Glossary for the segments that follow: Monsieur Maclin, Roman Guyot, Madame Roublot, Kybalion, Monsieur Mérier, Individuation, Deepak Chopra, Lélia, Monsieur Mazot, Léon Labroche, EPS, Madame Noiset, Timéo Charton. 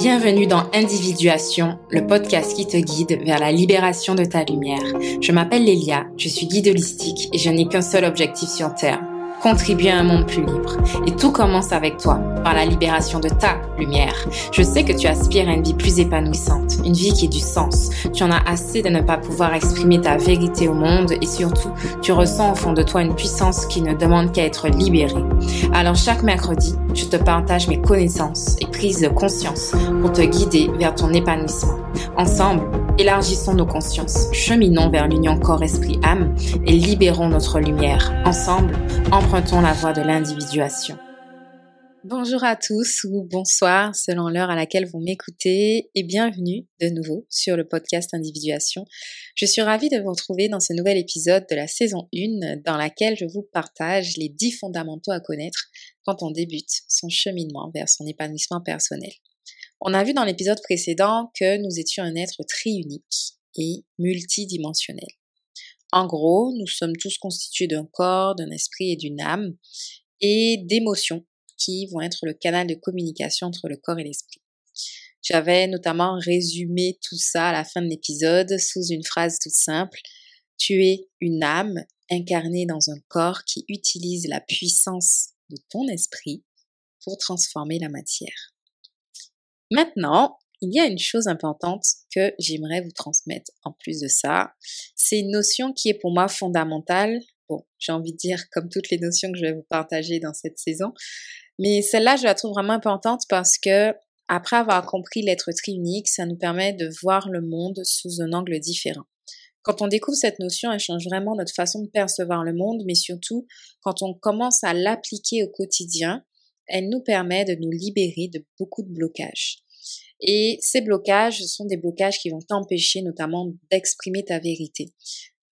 Bienvenue dans Individuation, le podcast qui te guide vers la libération de ta lumière. Je m'appelle Lélia, je suis guide holistique et je n'ai qu'un seul objectif sur Terre, contribuer à un monde plus libre. Et tout commence avec toi, par la libération de ta lumière. Je sais que tu aspires à une vie plus épanouissante, une vie qui ait du sens. Tu en as assez de ne pas pouvoir exprimer ta vérité au monde et surtout, tu ressens au fond de toi une puissance qui ne demande qu'à être libérée. Alors chaque mercredi, je te partage mes connaissances et prises de conscience pour te guider vers ton épanouissement. Ensemble, élargissons nos consciences, cheminons vers l'union corps-esprit-âme et libérons notre lumière. Ensemble, empruntons la voie de l'individuation. Bonjour à tous ou bonsoir selon l'heure à laquelle vous m'écoutez et bienvenue de nouveau sur le podcast Individuation. Je suis ravie de vous retrouver dans ce nouvel épisode de la saison 1 dans laquelle je vous partage les 10 fondamentaux à connaître quand on débute son cheminement vers son épanouissement personnel. On a vu dans l'épisode précédent que nous étions un être triunique et multidimensionnel. En gros, nous sommes tous constitués d'un corps, d'un esprit et d'une âme et d'émotions qui vont être le canal de communication entre le corps et l'esprit. J'avais notamment résumé tout ça à la fin de l'épisode sous une phrase toute simple. Tu es une âme incarnée dans un corps qui utilise la puissance de ton esprit pour transformer la matière. Maintenant, il y a une chose importante que j'aimerais vous transmettre en plus de ça. C'est une notion qui est pour moi fondamentale. Bon, j'ai envie de dire comme toutes les notions que je vais vous partager dans cette saison. Mais celle-là, je la trouve vraiment importante parce que après avoir compris l'être triunique, ça nous permet de voir le monde sous un angle différent. Quand on découvre cette notion, elle change vraiment notre façon de percevoir le monde, mais surtout, quand on commence à l'appliquer au quotidien, elle nous permet de nous libérer de beaucoup de blocages. Et ces blocages, ce sont des blocages qui vont t'empêcher notamment d'exprimer ta vérité,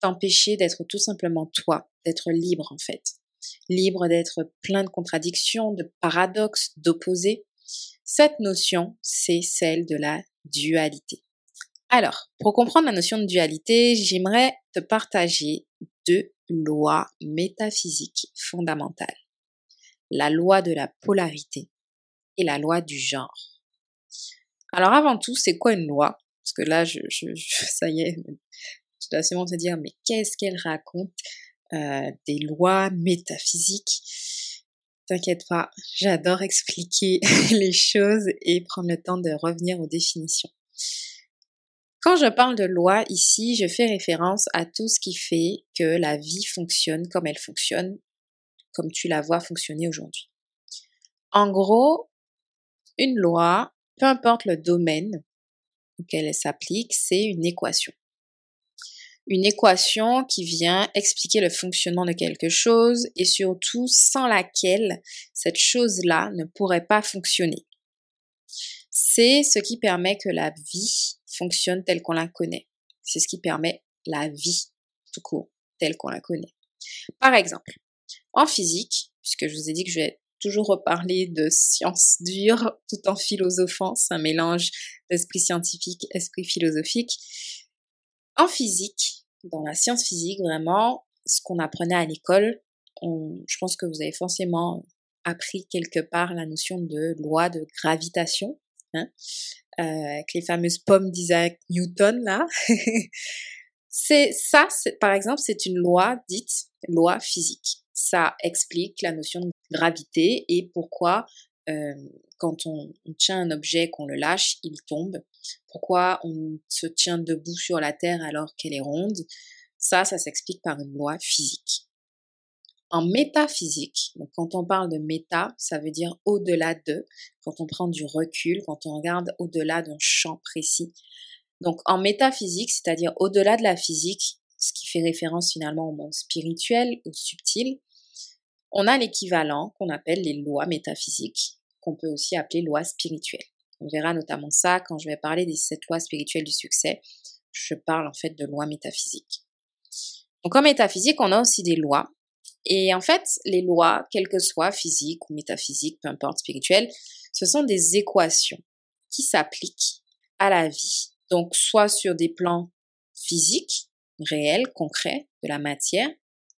t'empêcher d'être tout simplement toi, d'être libre en fait. Libre d'être plein de contradictions, de paradoxes, d'opposés. Cette notion, c'est celle de la dualité. Alors, pour comprendre la notion de dualité, j'aimerais te partager 2 lois métaphysiques fondamentales. La loi de la polarité et la loi du genre. Alors avant tout, c'est quoi une loi? Parce que là, ça y est, je dois sûrement te dire, mais qu'est-ce qu'elle raconte des lois métaphysiques? T'inquiète pas, j'adore expliquer les choses et prendre le temps de revenir aux définitions. Quand je parle de loi ici, je fais référence à tout ce qui fait que la vie fonctionne comme elle fonctionne, comme tu la vois fonctionner aujourd'hui. En gros, une loi, peu importe le domaine auquel elle s'applique, c'est une équation. Une équation qui vient expliquer le fonctionnement de quelque chose et surtout sans laquelle cette chose-là ne pourrait pas fonctionner. C'est ce qui permet que la vie fonctionne telle qu'on la connaît. C'est ce qui permet la vie, tout court, telle qu'on la connaît. Par exemple, en physique, puisque je vous ai dit que je vais toujours reparler de sciences dures tout en philosophant, c'est un mélange d'esprit scientifique, esprit philosophique. En physique, dans la science physique, vraiment, ce qu'on apprenait à l'école, je pense que vous avez forcément appris quelque part la notion de loi de gravitation, avec les fameuses pommes d'Isaac Newton, là. Par exemple, c'est une loi dite loi physique. Ça explique la notion de gravité et pourquoi, quand on tient un objet, qu'on le lâche, il tombe. Pourquoi on se tient debout sur la Terre alors qu'elle est ronde. Ça s'explique par une loi physique. En métaphysique, donc quand on parle de méta, ça veut dire au-delà de, quand on prend du recul, quand on regarde au-delà d'un champ précis. Donc en métaphysique, c'est-à-dire au-delà de la physique, ce qui fait référence finalement au monde spirituel, au subtil, on a l'équivalent qu'on appelle les lois métaphysiques, qu'on peut aussi appeler lois spirituelles. On verra notamment ça quand je vais parler des 7 lois spirituelles du succès. Je parle en fait de lois métaphysiques. Donc en métaphysique, on a aussi des lois. Et en fait, les lois, quelles que soient physiques ou métaphysiques, peu importe, spirituelles, ce sont des équations qui s'appliquent à la vie. Donc soit sur des plans physiques, réels, concrets, de la matière,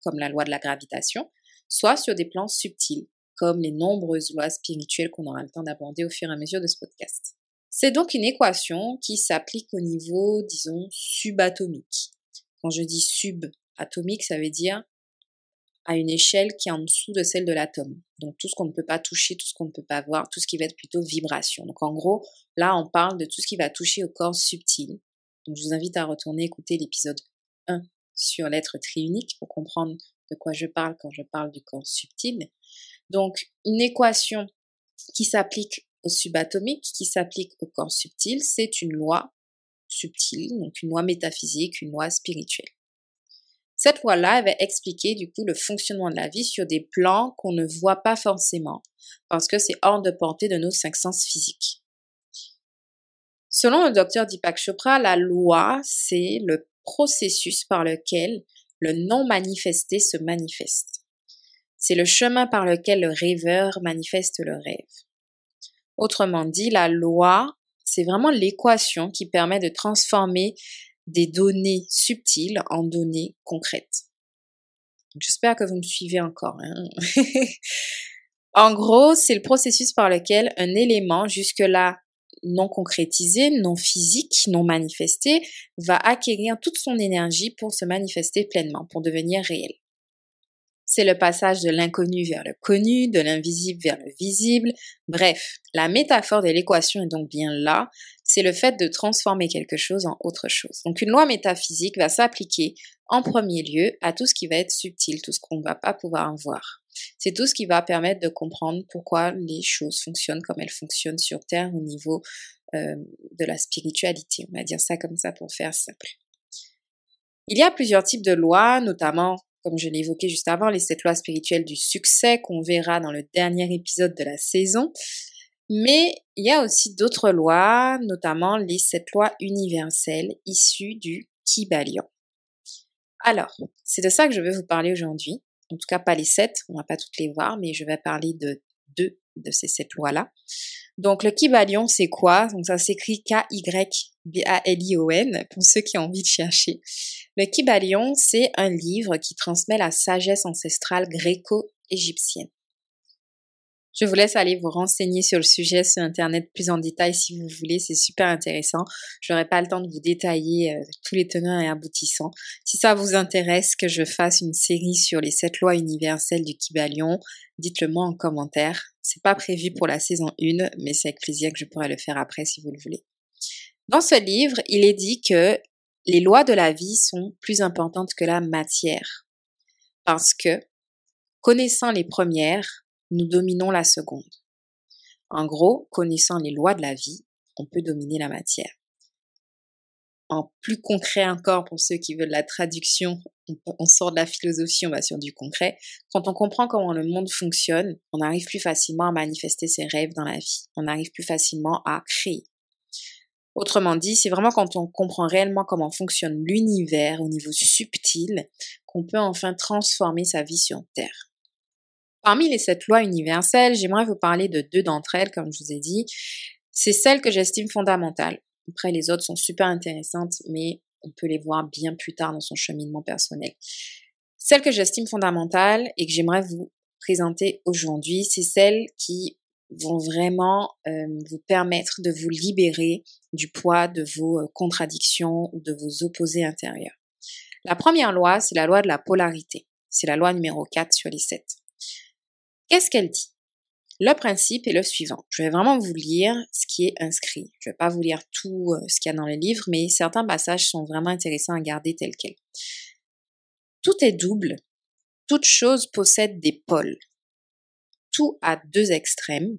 comme la loi de la gravitation, soit sur des plans subtils, comme les nombreuses lois spirituelles qu'on aura le temps d'aborder au fur et à mesure de ce podcast. C'est donc une équation qui s'applique au niveau, disons, subatomique. Quand je dis subatomique, ça veut dire à une échelle qui est en dessous de celle de l'atome. Donc tout ce qu'on ne peut pas toucher, tout ce qu'on ne peut pas voir, tout ce qui va être plutôt vibration. Donc en gros, là on parle de tout ce qui va toucher au corps subtil. Donc je vous invite à retourner écouter l'épisode 1 sur l'être triunique pour comprendre de quoi je parle quand je parle du corps subtil. Donc une équation qui s'applique au subatomique, qui s'applique au corps subtil, c'est une loi subtile, donc une loi métaphysique, une loi spirituelle. Cette loi-là, elle va expliquer du coup le fonctionnement de la vie sur des plans qu'on ne voit pas forcément, parce que c'est hors de portée de nos cinq sens physiques. Selon le docteur Deepak Chopra, la loi, c'est le processus par lequel le non manifesté se manifeste. C'est le chemin par lequel le rêveur manifeste le rêve. Autrement dit, la loi, c'est vraiment l'équation qui permet de transformer des données subtiles en données concrètes. J'espère que vous me suivez encore. En gros, c'est le processus par lequel un élément jusque-là non concrétisé, non physique, non manifesté, va acquérir toute son énergie pour se manifester pleinement, pour devenir réel. C'est le passage de l'inconnu vers le connu, de l'invisible vers le visible. Bref, la métaphore de l'équation est donc bien là. C'est le fait de transformer quelque chose en autre chose. Donc une loi métaphysique va s'appliquer en premier lieu à tout ce qui va être subtil, tout ce qu'on ne va pas pouvoir voir. C'est tout ce qui va permettre de comprendre pourquoi les choses fonctionnent comme elles fonctionnent sur Terre au niveau de la spiritualité. On va dire ça comme ça pour faire simple. Il y a plusieurs types de lois, notamment, comme je l'ai évoqué juste avant, les 7 lois spirituelles du succès qu'on verra dans le dernier épisode de la saison. Mais il y a aussi d'autres lois, notamment les 7 lois universelles issues du Kybalion. Alors, c'est de ça que je veux vous parler aujourd'hui. En tout cas, pas les 7, on va pas toutes les voir, mais je vais parler de 2 de ces 7 lois-là. Donc, le Kybalion, c'est quoi? Donc, ça s'écrit K-Y-B-A-L-I-O-N, pour ceux qui ont envie de chercher. Le Kybalion, c'est un livre qui transmet la sagesse ancestrale gréco-égyptienne. Je vous laisse aller vous renseigner sur le sujet sur Internet plus en détail si vous voulez, c'est super intéressant. Je n'aurai pas le temps de vous détailler tous les tenants et aboutissants. Si ça vous intéresse que je fasse une série sur les 7 lois universelles du Kybalion, dites-le moi en commentaire. C'est pas prévu pour la saison 1, mais c'est avec plaisir que je pourrai le faire après si vous le voulez. Dans ce livre, il est dit que les lois de la vie sont plus importantes que la matière, parce que, connaissant les premières, nous dominons la seconde. En gros, connaissant les lois de la vie, on peut dominer la matière. En plus concret encore, pour ceux qui veulent la traduction, on sort de la philosophie, on va sur du concret. Quand on comprend comment le monde fonctionne, on arrive plus facilement à manifester ses rêves dans la vie. On arrive plus facilement à créer. Autrement dit, c'est vraiment quand on comprend réellement comment fonctionne l'univers au niveau subtil qu'on peut enfin transformer sa vie sur Terre. Parmi les 7 lois universelles, j'aimerais vous parler de 2 d'entre elles, comme je vous ai dit. C'est celle que j'estime fondamentale. Après, les autres sont super intéressantes, mais on peut les voir bien plus tard dans son cheminement personnel. Celle que j'estime fondamentale et que j'aimerais vous présenter aujourd'hui, c'est celle qui vont vraiment vous permettre de vous libérer du poids de vos contradictions ou de vos opposés intérieurs. La première loi, c'est la loi de la polarité. C'est la loi numéro 4 sur les 7. Qu'est-ce qu'elle dit? Le principe est le suivant. Je vais vraiment vous lire ce qui est inscrit. Je ne vais pas vous lire tout ce qu'il y a dans le livre, mais certains passages sont vraiment intéressants à garder tels quels. Tout est double. Toute chose possède des pôles. Tout a 2 extrêmes.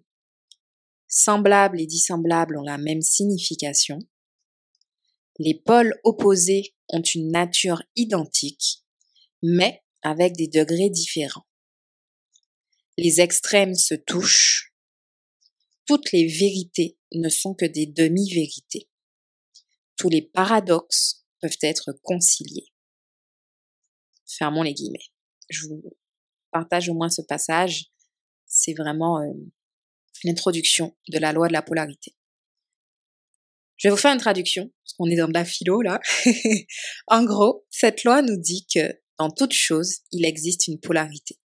Semblables et dissemblables ont la même signification. Les pôles opposés ont une nature identique, mais avec des degrés différents. Les extrêmes se touchent. Toutes les vérités ne sont que des demi-vérités. Tous les paradoxes peuvent être conciliés. Fermons les guillemets. Je vous partage au moins ce passage. C'est vraiment l'introduction de la loi de la polarité. Je vais vous faire une traduction, parce qu'on est dans de la philo, là. En gros, cette loi nous dit que dans toute chose, il existe une polarité.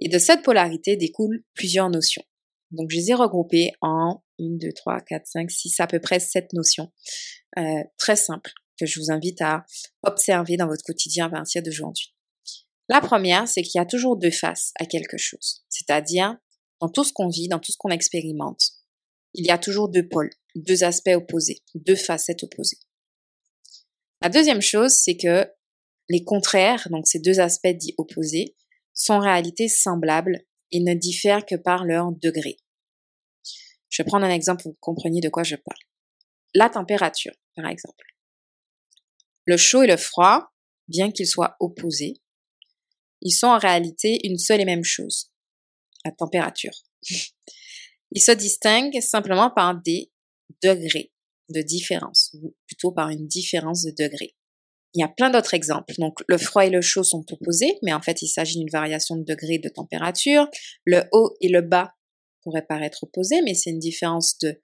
Et de cette polarité découlent plusieurs notions. Donc, je les ai regroupées en 1, 2, 3, 4, 5, 6, à peu près 7 notions très simples que je vous invite à observer dans votre quotidien à partir d'aujourd'hui. La première, c'est qu'il y a toujours deux faces à quelque chose, c'est-à-dire dans tout ce qu'on vit, dans tout ce qu'on expérimente, il y a toujours deux pôles, deux aspects opposés, deux facettes opposées. La deuxième chose, c'est que les contraires, donc ces deux aspects dits opposés, sont en réalité semblables et ne diffèrent que par leur degré. Je vais prendre un exemple pour que vous compreniez de quoi je parle. La température, par exemple. Le chaud et le froid, bien qu'ils soient opposés, ils sont en réalité une seule et même chose, la température. Ils se distinguent simplement par des degrés de différence, ou plutôt par une différence de degré. Il y a plein d'autres exemples. Donc, le froid et le chaud sont opposés, mais en fait, il s'agit d'une variation de degré de température. Le haut et le bas pourraient paraître opposés, mais c'est une différence de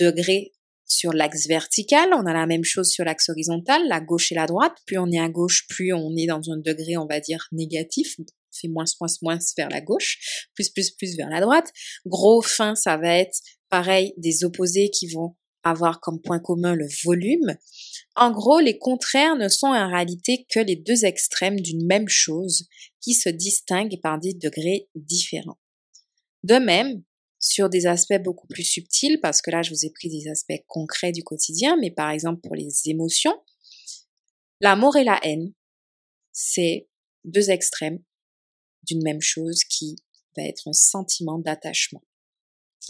degré sur l'axe vertical. On a la même chose sur l'axe horizontal, la gauche et la droite. Plus on est à gauche, plus on est dans un degré, on va dire, négatif. Fait moins vers la gauche, plus vers la droite. Gros, fin, ça va être pareil, des opposés qui vont avoir comme point commun le volume. En gros, les contraires ne sont en réalité que les deux extrêmes d'une même chose qui se distinguent par des degrés différents. De même, sur des aspects beaucoup plus subtils, parce que là, je vous ai pris des aspects concrets du quotidien, mais par exemple pour les émotions, l'amour et la haine, c'est deux extrêmes d'une même chose qui va être un sentiment d'attachement,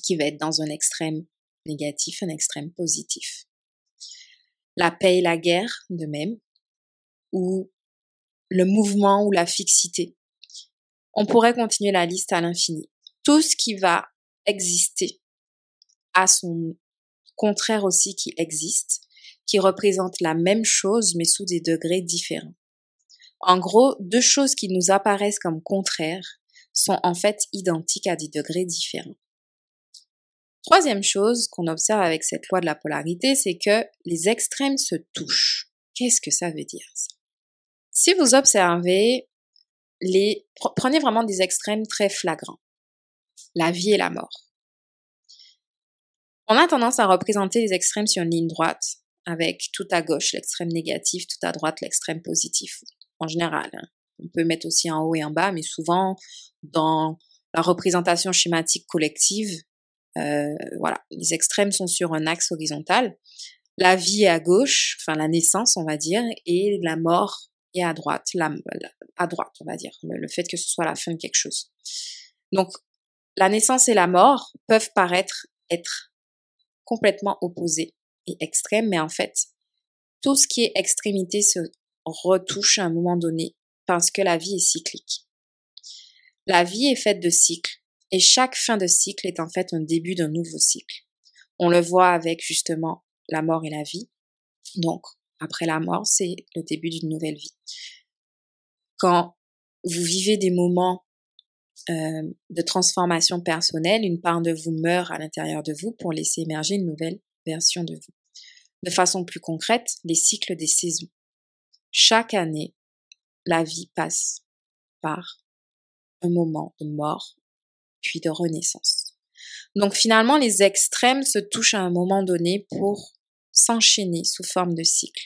qui va être dans un extrême négatif, un extrême positif. La paix et la guerre, de même, ou le mouvement ou la fixité. On pourrait continuer la liste à l'infini. Tout ce qui va exister a son contraire aussi qui existe, qui représente la même chose mais sous des degrés différents. En gros, deux choses qui nous apparaissent comme contraires sont en fait identiques à des degrés différents. Troisième chose qu'on observe avec cette loi de la polarité, c'est que les extrêmes se touchent. Qu'est-ce que ça veut dire, ça? Si vous observez, prenez vraiment des extrêmes très flagrants. La vie et la mort. On a tendance à représenter les extrêmes sur une ligne droite, avec tout à gauche l'extrême négatif, tout à droite l'extrême positif, en général. On peut mettre aussi en haut et en bas, mais souvent, dans la représentation schématique collective, les extrêmes sont sur un axe horizontal. La vie est à gauche, enfin la naissance, on va dire, et la mort est à droite, on va dire, le fait que ce soit la fin de quelque chose. Donc, la naissance et la mort peuvent paraître être complètement opposées et extrêmes, mais en fait, tout ce qui est extrémité se retouche à un moment donné parce que la vie est cyclique. La vie est faite de cycles. Et chaque fin de cycle est en fait un début d'un nouveau cycle. On le voit avec justement la mort et la vie. Donc, après la mort, c'est le début d'une nouvelle vie. Quand vous vivez des moments de transformation personnelle, une part de vous meurt à l'intérieur de vous pour laisser émerger une nouvelle version de vous. De façon plus concrète, les cycles des saisons. Chaque année, la vie passe par un moment de mort, puis de renaissance. Donc finalement, les extrêmes se touchent à un moment donné pour s'enchaîner sous forme de cycle.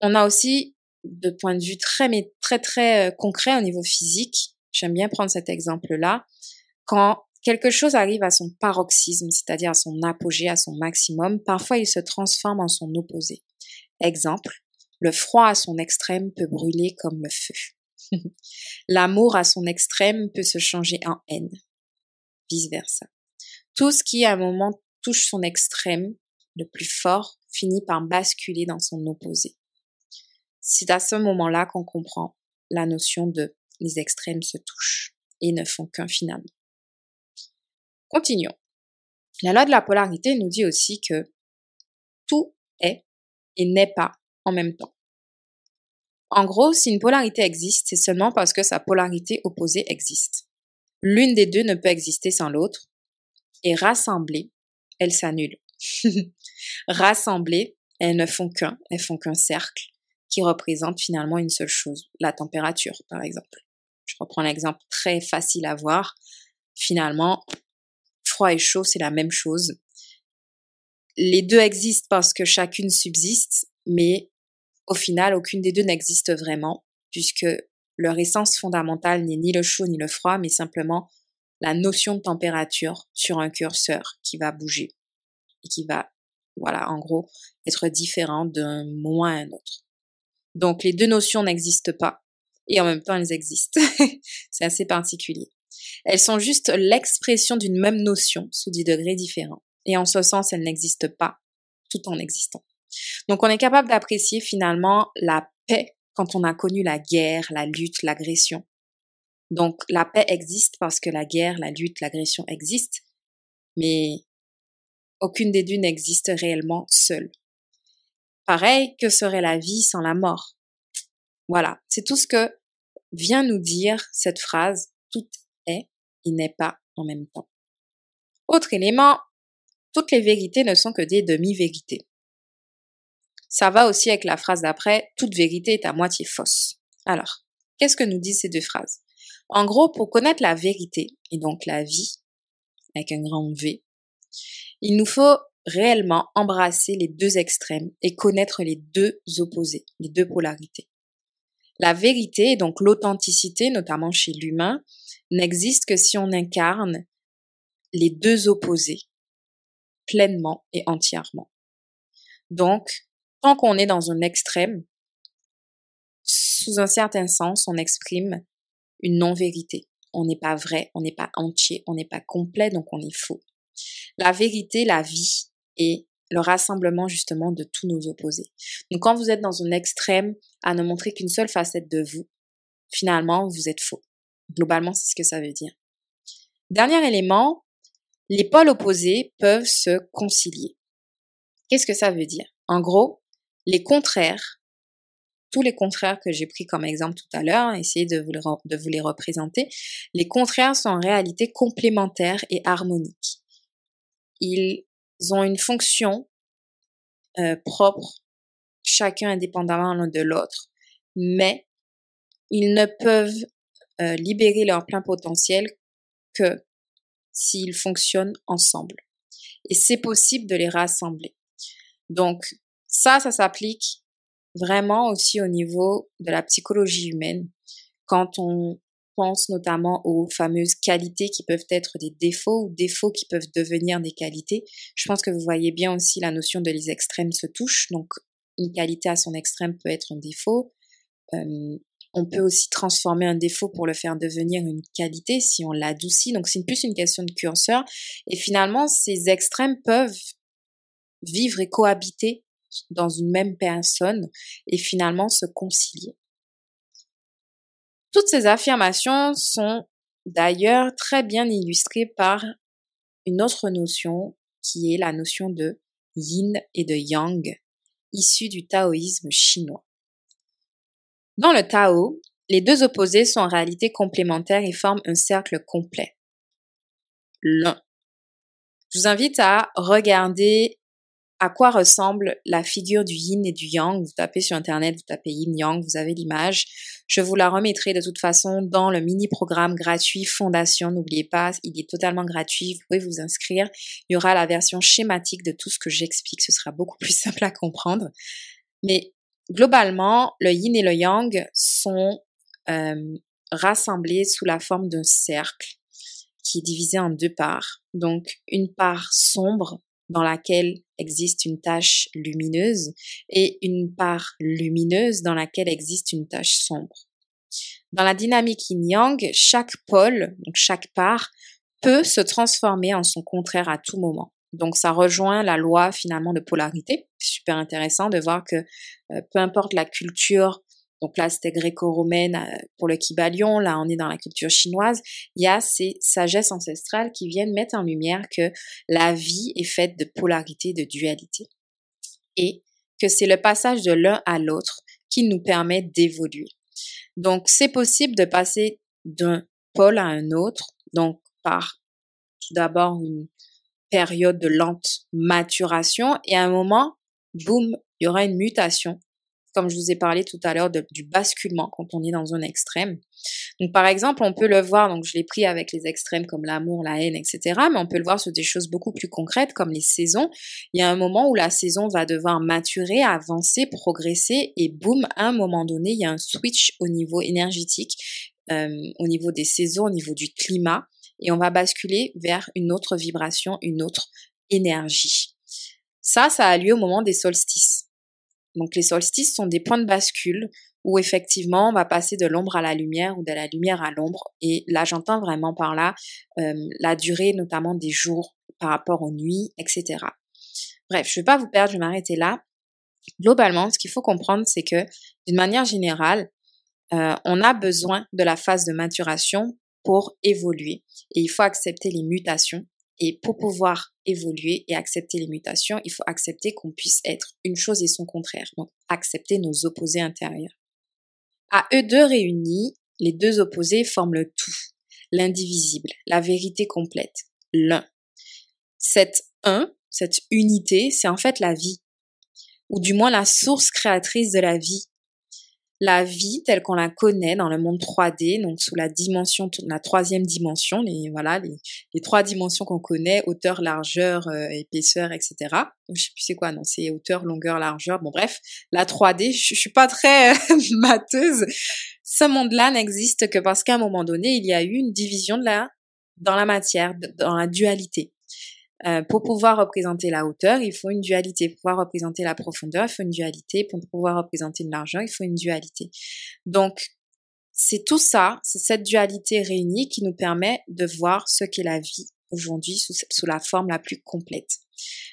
On a aussi, de point de vue très concret au niveau physique, j'aime bien prendre cet exemple-là, quand quelque chose arrive à son paroxysme, c'est-à-dire à son apogée, à son maximum, parfois il se transforme en son opposé. Exemple, le froid à son extrême peut brûler comme le feu. L'amour à son extrême peut se changer en haine, vice-versa. Tout ce qui à un moment touche son extrême, le plus fort, finit par basculer dans son opposé. C'est à ce moment-là qu'on comprend la notion de « les extrêmes se touchent et ne font qu'un finalement ». Continuons. La loi de la polarité nous dit aussi que tout est et n'est pas en même temps. En gros, si une polarité existe, c'est seulement parce que sa polarité opposée existe. L'une des deux ne peut exister sans l'autre, et rassemblées, elles s'annulent. Rassemblées, elles ne font qu'un, elles font qu'un cercle, qui représente finalement une seule chose, la température, par exemple. Je reprends l'exemple très facile à voir. Finalement, froid et chaud, c'est la même chose. Les deux existent parce que chacune subsiste, mais au final, aucune des deux n'existe vraiment, puisque leur essence fondamentale n'est ni le chaud ni le froid, mais simplement la notion de température sur un curseur qui va bouger et qui va, voilà, en gros, être différent d'un moment à un autre. Donc, les deux notions n'existent pas et en même temps, elles existent. C'est assez particulier. Elles sont juste l'expression d'une même notion sous 10 degrés différents. Et en ce sens, elles n'existent pas tout en existant. Donc, on est capable d'apprécier finalement la paix quand on a connu la guerre, la lutte, l'agression. Donc, la paix existe parce que la guerre, la lutte, l'agression existent, mais aucune des deux n'existe réellement seule. Pareil, que serait la vie sans la mort? Voilà, c'est tout ce que vient nous dire cette phrase, tout est et n'est pas en même temps. Autre élément, toutes les vérités ne sont que des demi-vérités. Ça va aussi avec la phrase d'après, toute vérité est à moitié fausse. Alors, qu'est-ce que nous disent ces deux phrases? En gros, pour connaître la vérité, et donc la vie, avec un grand V, il nous faut réellement embrasser les deux extrêmes et connaître les deux opposés, les deux polarités. La vérité, et donc l'authenticité, notamment chez l'humain, n'existe que si on incarne les deux opposés, pleinement et entièrement. Donc, tant qu'on est dans un extrême, sous un certain sens, on exprime une non-vérité. On n'est pas vrai, on n'est pas entier, on n'est pas complet, donc on est faux. La vérité, la vie est le rassemblement justement de tous nos opposés. Donc quand vous êtes dans un extrême à ne montrer qu'une seule facette de vous, finalement vous êtes faux. Globalement, c'est ce que ça veut dire. Dernier élément, les pôles opposés peuvent se concilier. Qu'est-ce que ça veut dire? En gros, les contraires, tous les contraires que j'ai pris comme exemple tout à l'heure, essayez de vous les représenter, les contraires sont en réalité complémentaires et harmoniques. Ils ont une fonction propre, chacun indépendamment l'un de l'autre, mais ils ne peuvent libérer leur plein potentiel que s'ils fonctionnent ensemble. Et c'est possible de les rassembler. Donc ça s'applique vraiment aussi au niveau de la psychologie humaine, quand on pense notamment aux fameuses qualités qui peuvent être des défauts ou défauts qui peuvent devenir des qualités. Je pense que vous voyez bien aussi la notion de les extrêmes se touchent. Donc, une qualité à son extrême peut être un défaut. On peut aussi transformer un défaut pour le faire devenir une qualité si on l'adoucit. Donc, c'est plus une question de curseur. Et finalement, ces extrêmes peuvent vivre et cohabiter dans une même personne et finalement se concilier. Toutes ces affirmations sont d'ailleurs très bien illustrées par une autre notion qui est la notion de yin et de yang, issue du taoïsme chinois. Dans le Tao, les deux opposés sont en réalité complémentaires et forment un cercle complet. Je vous invite à regarder à quoi ressemble la figure du yin et du yang. Vous tapez sur internet, vous tapez yin-yang, vous avez l'image. Je vous la remettrai de toute façon dans le mini-programme gratuit Fondation. N'oubliez pas, il est totalement gratuit, vous pouvez vous inscrire. Il y aura la version schématique de tout ce que j'explique, ce sera beaucoup plus simple à comprendre. Mais globalement, le yin et le yang sont rassemblés sous la forme d'un cercle qui est divisé en deux parts. Donc, une part sombre, dans laquelle existe une tache lumineuse et une part lumineuse dans laquelle existe une tache sombre. Dans la dynamique yin-yang, chaque pôle, donc chaque part, peut se transformer en son contraire à tout moment. Donc ça rejoint la loi finalement de polarité. C'est super intéressant de voir que peu importe la culture, donc là c'était gréco-romaine pour le Kybalion, là on est dans la culture chinoise, il y a ces sagesses ancestrales qui viennent mettre en lumière que la vie est faite de polarité, de dualité, et que c'est le passage de l'un à l'autre qui nous permet d'évoluer. Donc c'est possible de passer d'un pôle à un autre, donc par tout d'abord une période de lente maturation, et à un moment, boum, il y aura une mutation comme je vous ai parlé tout à l'heure, du basculement quand on est dans un extrême. Donc, par exemple, on peut le voir, donc je l'ai pris avec les extrêmes comme l'amour, la haine, etc., mais on peut le voir sur des choses beaucoup plus concrètes comme les saisons. Il y a un moment où la saison va devoir maturer, avancer, progresser, et boum, à un moment donné, il y a un switch au niveau énergétique, au niveau des saisons, au niveau du climat, et on va basculer vers une autre vibration, une autre énergie. Ça a lieu au moment des solstices. Donc les solstices sont des points de bascule où effectivement on va passer de l'ombre à la lumière ou de la lumière à l'ombre, et là j'entends vraiment par là la durée notamment des jours par rapport aux nuits, etc. Bref, je ne vais pas vous perdre, je vais m'arrêter là. Globalement, ce qu'il faut comprendre, c'est que d'une manière générale, on a besoin de la phase de maturation pour évoluer, et il faut accepter les mutations. Et pour pouvoir évoluer et accepter les mutations, il faut accepter qu'on puisse être une chose et son contraire. Donc, accepter nos opposés intérieurs. À eux deux réunis, les deux opposés forment le tout, l'indivisible, la vérité complète, l'un. Cet un, cette unité, c'est en fait la vie, ou du moins la source créatrice de la vie. La vie telle qu'on la connaît dans le monde 3D, donc sous la troisième dimension, les trois dimensions qu'on connaît, hauteur, largeur, épaisseur, etc. Donc, je sais plus c'est quoi, non, c'est hauteur, longueur, largeur, bon bref, la 3D, je suis pas très mateuse. Ce monde-là n'existe que parce qu'à un moment donné, il y a eu une division dans la matière, dans la dualité. Pour pouvoir représenter la hauteur, il faut une dualité. Pour pouvoir représenter la profondeur, il faut une dualité. Pour pouvoir représenter une largeur, il faut une dualité. Donc, c'est tout ça, c'est cette dualité réunie qui nous permet de voir ce qu'est la vie aujourd'hui sous la forme la plus complète.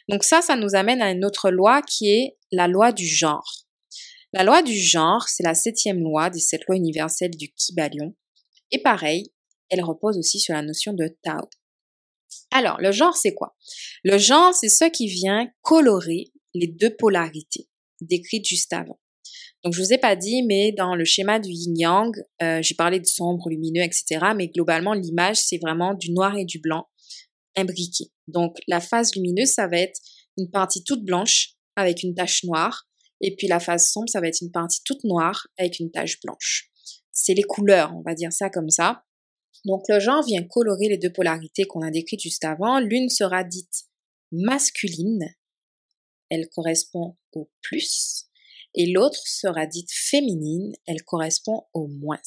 Donc ça nous amène à une autre loi qui est la loi du genre. La loi du genre, c'est la 7e loi des 7 lois universelles du Kybalion. Et pareil, elle repose aussi sur la notion de Tao. Alors, le genre, c'est quoi? Le genre, c'est ce qui vient colorer les deux polarités décrites juste avant. Donc, je vous ai pas dit, mais dans le schéma du yin-yang, j'ai parlé de sombre, lumineux, etc. Mais globalement, l'image, c'est vraiment du noir et du blanc imbriqué. Donc, la phase lumineuse, ça va être une partie toute blanche avec une tache noire. Et puis, la phase sombre, ça va être une partie toute noire avec une tache blanche. C'est les couleurs, on va dire ça comme ça. Donc, le genre vient colorer les deux polarités qu'on a décrites juste avant. L'une sera dite masculine, elle correspond au plus, et l'autre sera dite féminine, elle correspond au moins.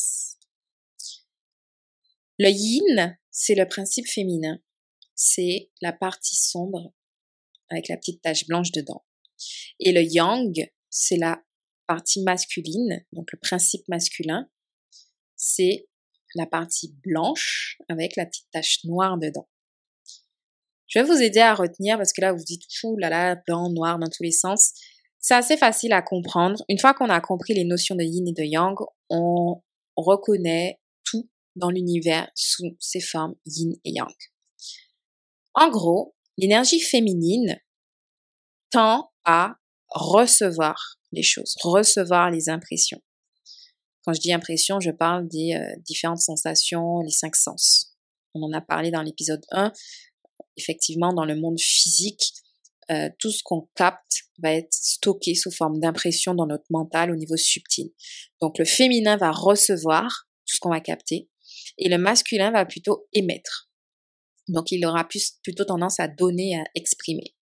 Le yin, c'est le principe féminin, c'est la partie sombre avec la petite tache blanche dedans. Et le yang, c'est la partie masculine, donc le principe masculin, c'est la partie blanche avec la petite tache noire dedans. Je vais vous aider à retenir parce que là, vous vous dites « Ouh là là, blanc, noir dans tous les sens ». C'est assez facile à comprendre. Une fois qu'on a compris les notions de yin et de yang, on reconnaît tout dans l'univers sous ses formes yin et yang. En gros, l'énergie féminine tend à recevoir les choses, recevoir les impressions. Quand je dis impression, je parle des différentes sensations, les 5 sens. On en a parlé dans l'épisode 1. Effectivement, dans le monde physique, tout ce qu'on capte va être stocké sous forme d'impression dans notre mental au niveau subtil. Donc, le féminin va recevoir tout ce qu'on va capter et le masculin va plutôt émettre. Donc, il aura plutôt tendance à donner, à exprimer.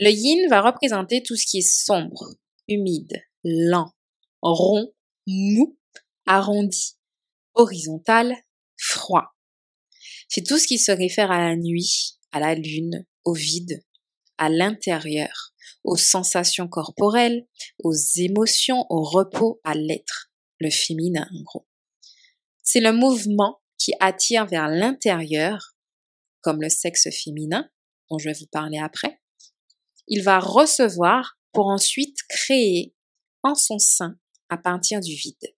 Le yin va représenter tout ce qui est sombre, humide, lent, rond, mou, arrondi, horizontal, froid. C'est tout ce qui se réfère à la nuit, à la lune, au vide, à l'intérieur, aux sensations corporelles, aux émotions, au repos, à l'être, le féminin en gros. C'est le mouvement qui attire vers l'intérieur, comme le sexe féminin, dont je vais vous parler après. Il va recevoir pour ensuite créer en son sein, à partir du vide.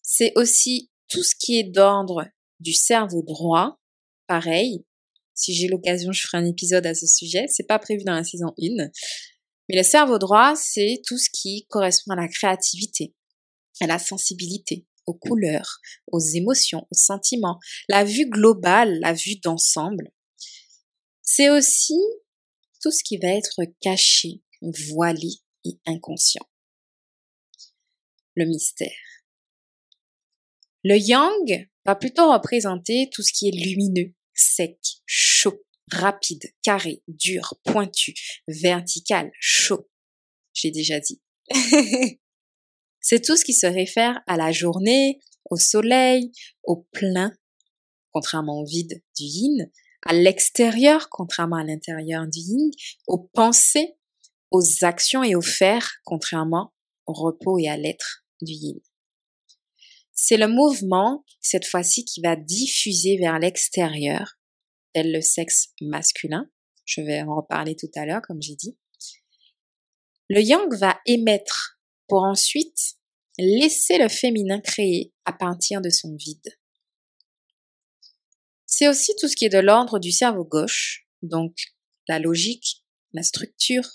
C'est aussi tout ce qui est d'ordre du cerveau droit. Pareil, si j'ai l'occasion, je ferai un épisode à ce sujet. C'est pas prévu dans la saison 1. Mais le cerveau droit, c'est tout ce qui correspond à la créativité, à la sensibilité, aux couleurs, aux émotions, aux sentiments, la vue globale, la vue d'ensemble. C'est aussi tout ce qui va être caché, voilé, et inconscient. Le mystère. Le yang va plutôt représenter tout ce qui est lumineux, sec, chaud, rapide, carré, dur, pointu, vertical, chaud. J'ai déjà dit. C'est tout ce qui se réfère à la journée, au soleil, au plein, contrairement au vide du yin, à l'extérieur, contrairement à l'intérieur du yin, aux pensées, aux actions et aux faire, contrairement au repos et à l'être du yin. C'est le mouvement, cette fois-ci, qui va diffuser vers l'extérieur, tel le sexe masculin. Je vais en reparler tout à l'heure, comme j'ai dit. Le yang va émettre pour ensuite laisser le féminin créer à partir de son vide. C'est aussi tout ce qui est de l'ordre du cerveau gauche, donc la logique, la structure,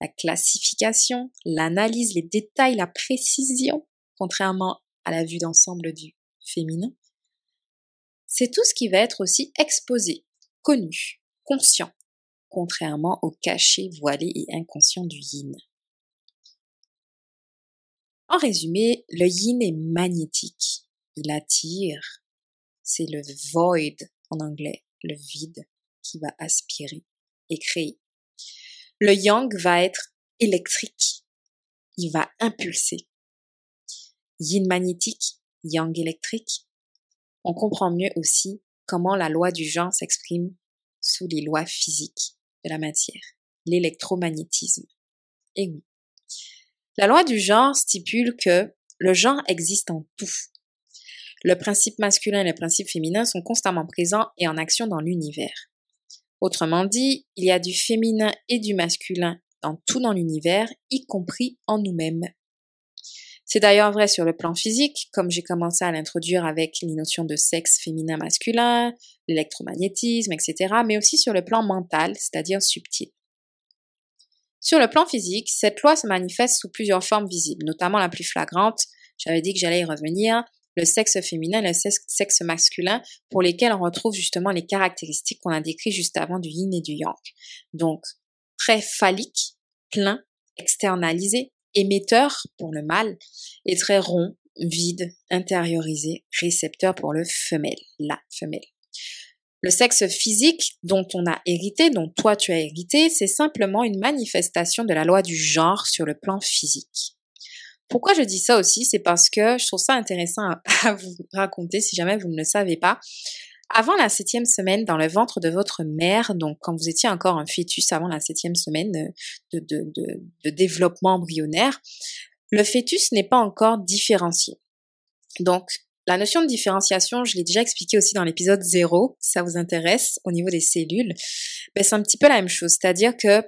la classification, l'analyse, les détails, la précision, contrairement à la vue d'ensemble du féminin. C'est tout ce qui va être aussi exposé, connu, conscient, contrairement au caché, voilé et inconscient du yin. En résumé, le yin est magnétique, il attire, c'est le void en anglais, le vide qui va aspirer et créer. Le yang va être électrique, il va impulser. Yin magnétique, yang électrique, on comprend mieux aussi comment la loi du genre s'exprime sous les lois physiques de la matière, l'électromagnétisme. Et oui, la loi du genre stipule que le genre existe en tout. Le principe masculin et le principe féminin sont constamment présents et en action dans l'univers. Autrement dit, il y a du féminin et du masculin dans tout dans l'univers, y compris en nous-mêmes. C'est d'ailleurs vrai sur le plan physique, comme j'ai commencé à l'introduire avec les notions de sexe féminin-masculin, l'électromagnétisme, etc., mais aussi sur le plan mental, c'est-à-dire subtil. Sur le plan physique, cette loi se manifeste sous plusieurs formes visibles, notamment la plus flagrante, j'avais dit que j'allais y revenir, le sexe féminin et le sexe masculin, pour lesquels on retrouve justement les caractéristiques qu'on a décrites juste avant du yin et du yang. Donc, très phallique, plein, externalisé, émetteur pour le mâle, et très rond, vide, intériorisé, récepteur pour le femelle, la femelle. Le sexe physique dont on a hérité, dont toi tu as hérité, c'est simplement une manifestation de la loi du genre sur le plan physique. Pourquoi je dis ça aussi, c'est parce que je trouve ça intéressant à vous raconter si jamais vous ne le savez pas. Avant la 7e semaine, dans le ventre de votre mère, donc quand vous étiez encore un fœtus avant la 7e semaine de développement embryonnaire, le fœtus n'est pas encore différencié. Donc, la notion de différenciation, je l'ai déjà expliqué aussi dans l'épisode 0, si ça vous intéresse, au niveau des cellules, ben c'est un petit peu la même chose, c'est-à-dire que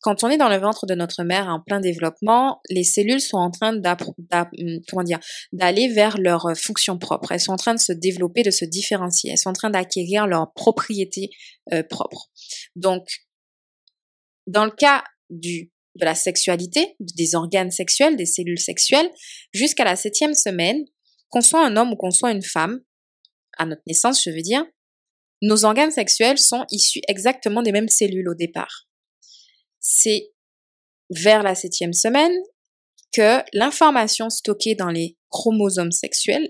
quand on est dans le ventre de notre mère en plein développement, les cellules sont en train d'aller vers leur fonction propre. Elles sont en train de se développer, de se différencier. Elles sont en train d'acquérir leurs propriétés propres. Donc, dans le cas de la sexualité, des organes sexuels, des cellules sexuelles, jusqu'à la 7e semaine, qu'on soit un homme ou qu'on soit une femme, à notre naissance, je veux dire, nos organes sexuels sont issus exactement des mêmes cellules au départ. C'est vers la 7e semaine que l'information stockée dans les chromosomes sexuels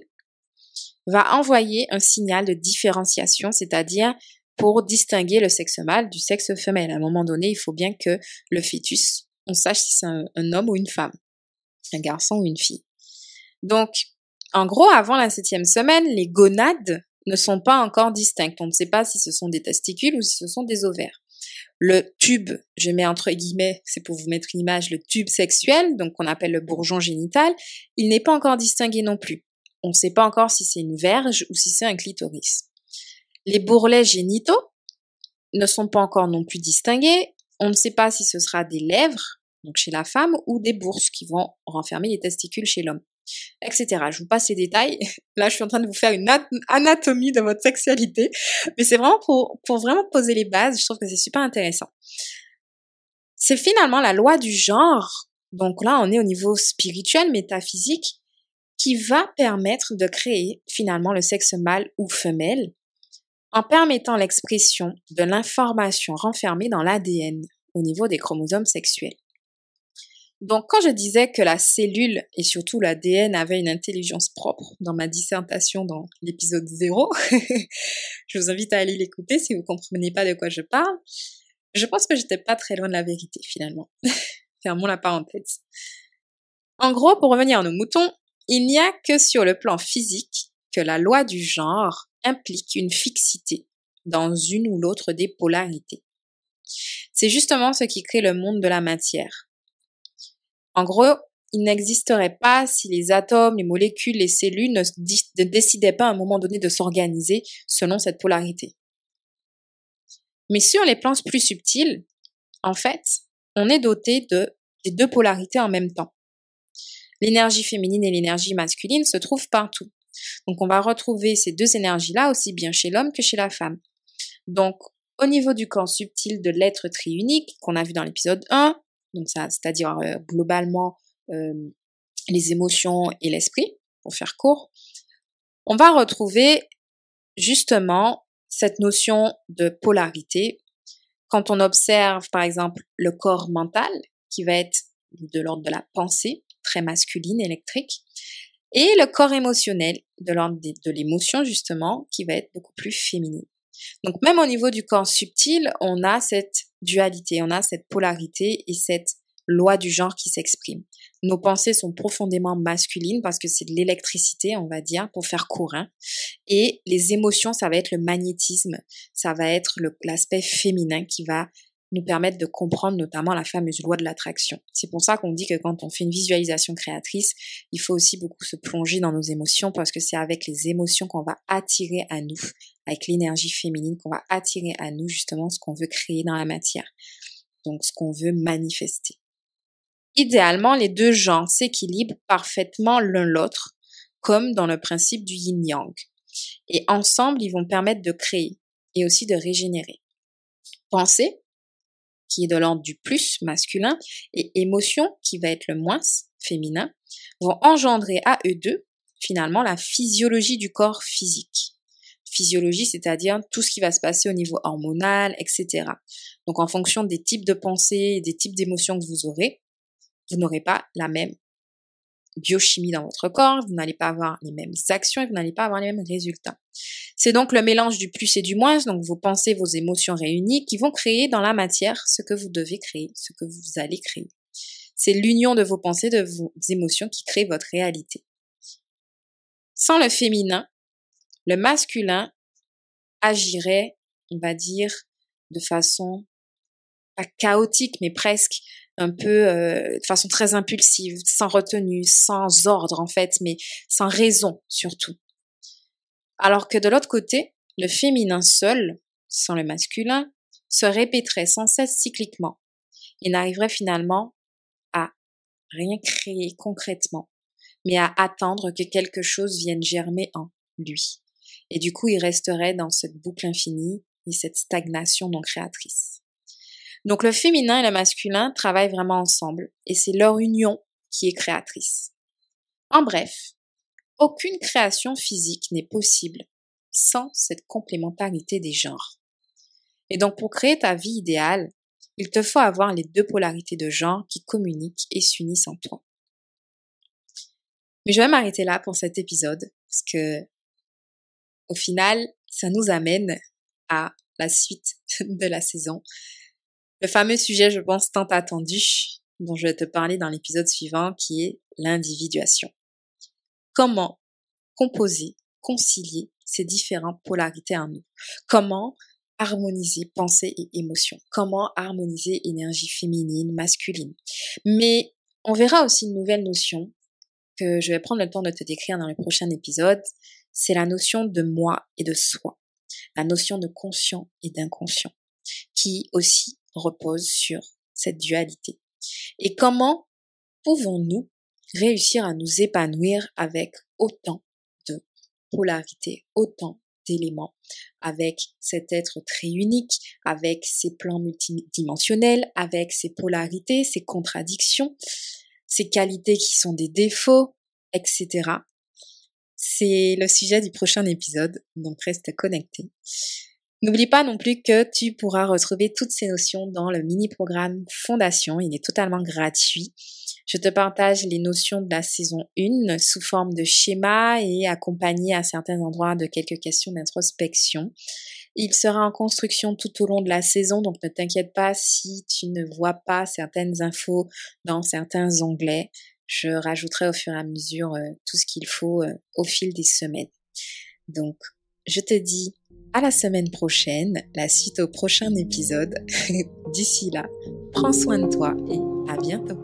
va envoyer un signal de différenciation, c'est-à-dire pour distinguer le sexe mâle du sexe femelle. À un moment donné, il faut bien que le fœtus, on sache si c'est un homme ou une femme, un garçon ou une fille. Donc, en gros, avant la 7e semaine, les gonades ne sont pas encore distinctes. On ne sait pas si ce sont des testicules ou si ce sont des ovaires. Le tube, je mets entre guillemets, c'est pour vous mettre l'image, le tube sexuel, donc qu'on appelle le bourgeon génital, il n'est pas encore distingué non plus. On ne sait pas encore si c'est une verge ou si c'est un clitoris. Les bourrelets génitaux ne sont pas encore non plus distingués. On ne sait pas si ce sera des lèvres, donc chez la femme, ou des bourses qui vont renfermer les testicules chez l'homme, etc. Je vous passe les détails. Là, je suis en train de vous faire une anatomie de votre sexualité, mais c'est vraiment pour vraiment poser les bases. Je trouve que c'est super intéressant. C'est finalement la loi du genre, donc là, on est au niveau spirituel, métaphysique, qui va permettre de créer finalement le sexe mâle ou femelle en permettant l'expression de l'information renfermée dans l'ADN au niveau des chromosomes sexuels. Donc, quand je disais que la cellule et surtout l'ADN avaient une intelligence propre dans ma dissertation dans l'épisode 0, je vous invite à aller l'écouter si vous comprenez pas de quoi je parle. Je pense que j'étais pas très loin de la vérité, finalement. Fermons la parenthèse. En gros, pour revenir à nos moutons, il n'y a que sur le plan physique que la loi du genre implique une fixité dans une ou l'autre des polarités. C'est justement ce qui crée le monde de la matière. En gros, il n'existerait pas si les atomes, les molécules, les cellules ne décidaient pas à un moment donné de s'organiser selon cette polarité. Mais sur les plans plus subtils, en fait, on est doté des deux polarités en même temps. L'énergie féminine et l'énergie masculine se trouvent partout. Donc on va retrouver ces deux énergies-là aussi bien chez l'homme que chez la femme. Donc au niveau du corps subtil de l'être triunique qu'on a vu dans l'épisode 1, donc ça, c'est-à-dire globalement les émotions et l'esprit, pour faire court, on va retrouver justement cette notion de polarité quand on observe par exemple le corps mental qui va être de l'ordre de la pensée, très masculine, électrique, et le corps émotionnel, de l'ordre de l'émotion justement, qui va être beaucoup plus féminin. Donc même au niveau du corps subtil, on a cette dualité, on a cette polarité et cette loi du genre qui s'exprime. Nos pensées sont profondément masculines parce que c'est de l'électricité, on va dire, pour faire court, hein. Et les émotions, ça va être le magnétisme, ça va être l'aspect féminin qui va nous permettre de comprendre notamment la fameuse loi de l'attraction. C'est pour ça qu'on dit que quand on fait une visualisation créatrice, il faut aussi beaucoup se plonger dans nos émotions parce que c'est avec les émotions qu'on va attirer à nous, avec l'énergie féminine qu'on va attirer à nous justement ce qu'on veut créer dans la matière, donc ce qu'on veut manifester. Idéalement, les deux genres s'équilibrent parfaitement l'un l'autre, comme dans le principe du yin-yang. Et ensemble, ils vont permettre de créer et aussi de régénérer. Penser, qui est de l'ordre du plus masculin, et émotion, qui va être le moins féminin, vont engendrer à eux deux, finalement, la physiologie du corps physique. Physiologie, c'est-à-dire tout ce qui va se passer au niveau hormonal, etc. Donc, en fonction des types de pensées et des types d'émotions que vous aurez, vous n'aurez pas la même biochimie dans votre corps, vous n'allez pas avoir les mêmes actions et vous n'allez pas avoir les mêmes résultats. C'est donc le mélange du plus et du moins, donc vos pensées, vos émotions réunies, qui vont créer dans la matière ce que vous devez créer, ce que vous allez créer. C'est l'union de vos pensées, de vos émotions qui crée votre réalité. Sans le féminin, le masculin agirait, on va dire, de façon pas chaotique, mais presque un peu de façon très impulsive, sans retenue, sans ordre en fait, mais sans raison surtout. Alors que de l'autre côté, le féminin seul, sans le masculin, se répéterait sans cesse cycliquement et n'arriverait finalement à rien créer concrètement, mais à attendre que quelque chose vienne germer en lui. Et du coup, il resterait dans cette boucle infinie et cette stagnation non créatrice. Donc le féminin et le masculin travaillent vraiment ensemble et c'est leur union qui est créatrice. En bref, aucune création physique n'est possible sans cette complémentarité des genres. Et donc pour créer ta vie idéale, il te faut avoir les deux polarités de genre qui communiquent et s'unissent en toi. Mais je vais m'arrêter là pour cet épisode parce que au final, ça nous amène à la suite de la saison. Le fameux sujet, je pense, tant attendu, dont je vais te parler dans l'épisode suivant, qui est l'individuation. Comment composer, concilier ces différentes polarités en nous? Comment harmoniser pensée et émotion? Comment harmoniser énergie féminine, masculine? Mais on verra aussi une nouvelle notion que je vais prendre le temps de te décrire dans le prochain épisode. C'est la notion de moi et de soi. La notion de conscient et d'inconscient, qui aussi repose sur cette dualité. Et comment pouvons-nous réussir à nous épanouir avec autant de polarité, autant d'éléments, avec cet être très unique, avec ses plans multidimensionnels, avec ses polarités, ses contradictions, ses qualités qui sont des défauts, etc. C'est le sujet du prochain épisode, donc reste connecté. N'oublie pas non plus que tu pourras retrouver toutes ces notions dans le mini-programme Fondation. Il est totalement gratuit. Je te partage les notions de la saison 1 sous forme de schéma et accompagné à certains endroits de quelques questions d'introspection. Il sera en construction tout au long de la saison, donc ne t'inquiète pas si tu ne vois pas certaines infos dans certains onglets. Je rajouterai au fur et à mesure tout ce qu'il faut au fil des semaines. Donc, je te dis à la semaine prochaine, la suite au prochain épisode. D'ici là, prends soin de toi et à bientôt.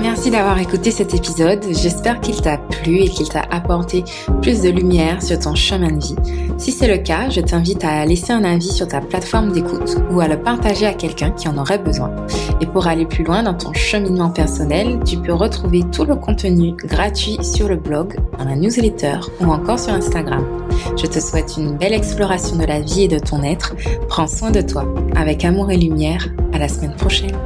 Merci d'avoir écouté cet épisode, j'espère qu'il t'a plu et qu'il t'a apporté plus de lumière sur ton chemin de vie. Si c'est le cas, je t'invite à laisser un avis sur ta plateforme d'écoute ou à le partager à quelqu'un qui en aurait besoin. Et pour aller plus loin dans ton cheminement personnel, tu peux retrouver tout le contenu gratuit sur le blog, dans la newsletter ou encore sur Instagram. Je te souhaite une belle exploration de la vie et de ton être. Prends soin de toi, avec amour et lumière, à la semaine prochaine.